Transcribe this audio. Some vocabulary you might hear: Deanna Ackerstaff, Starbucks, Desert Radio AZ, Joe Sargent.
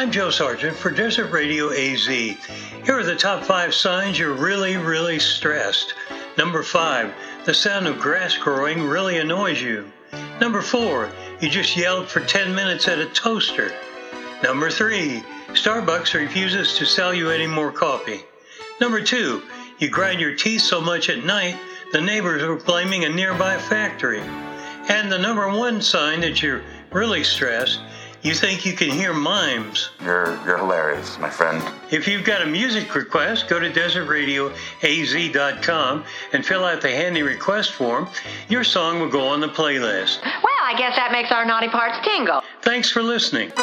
I'm Joe Sargent for Desert Radio AZ. Here are the top 5 signs you're really stressed. Number 5, the sound of grass growing really annoys you. Number 4, you just yelled for 10 minutes at a toaster. Number 3, Starbucks refuses to sell you any more coffee. Number 2, you grind your teeth so much at night, the neighbors were blaming a nearby factory. And the number 1 sign that you're really stressed, you think you can hear mimes. You're hilarious, my friend. If you've got a music request, go to desertradioaz.com and fill out the handy request form. Your song will go on the playlist. Well, I guess that makes our naughty parts tingle. Thanks for listening.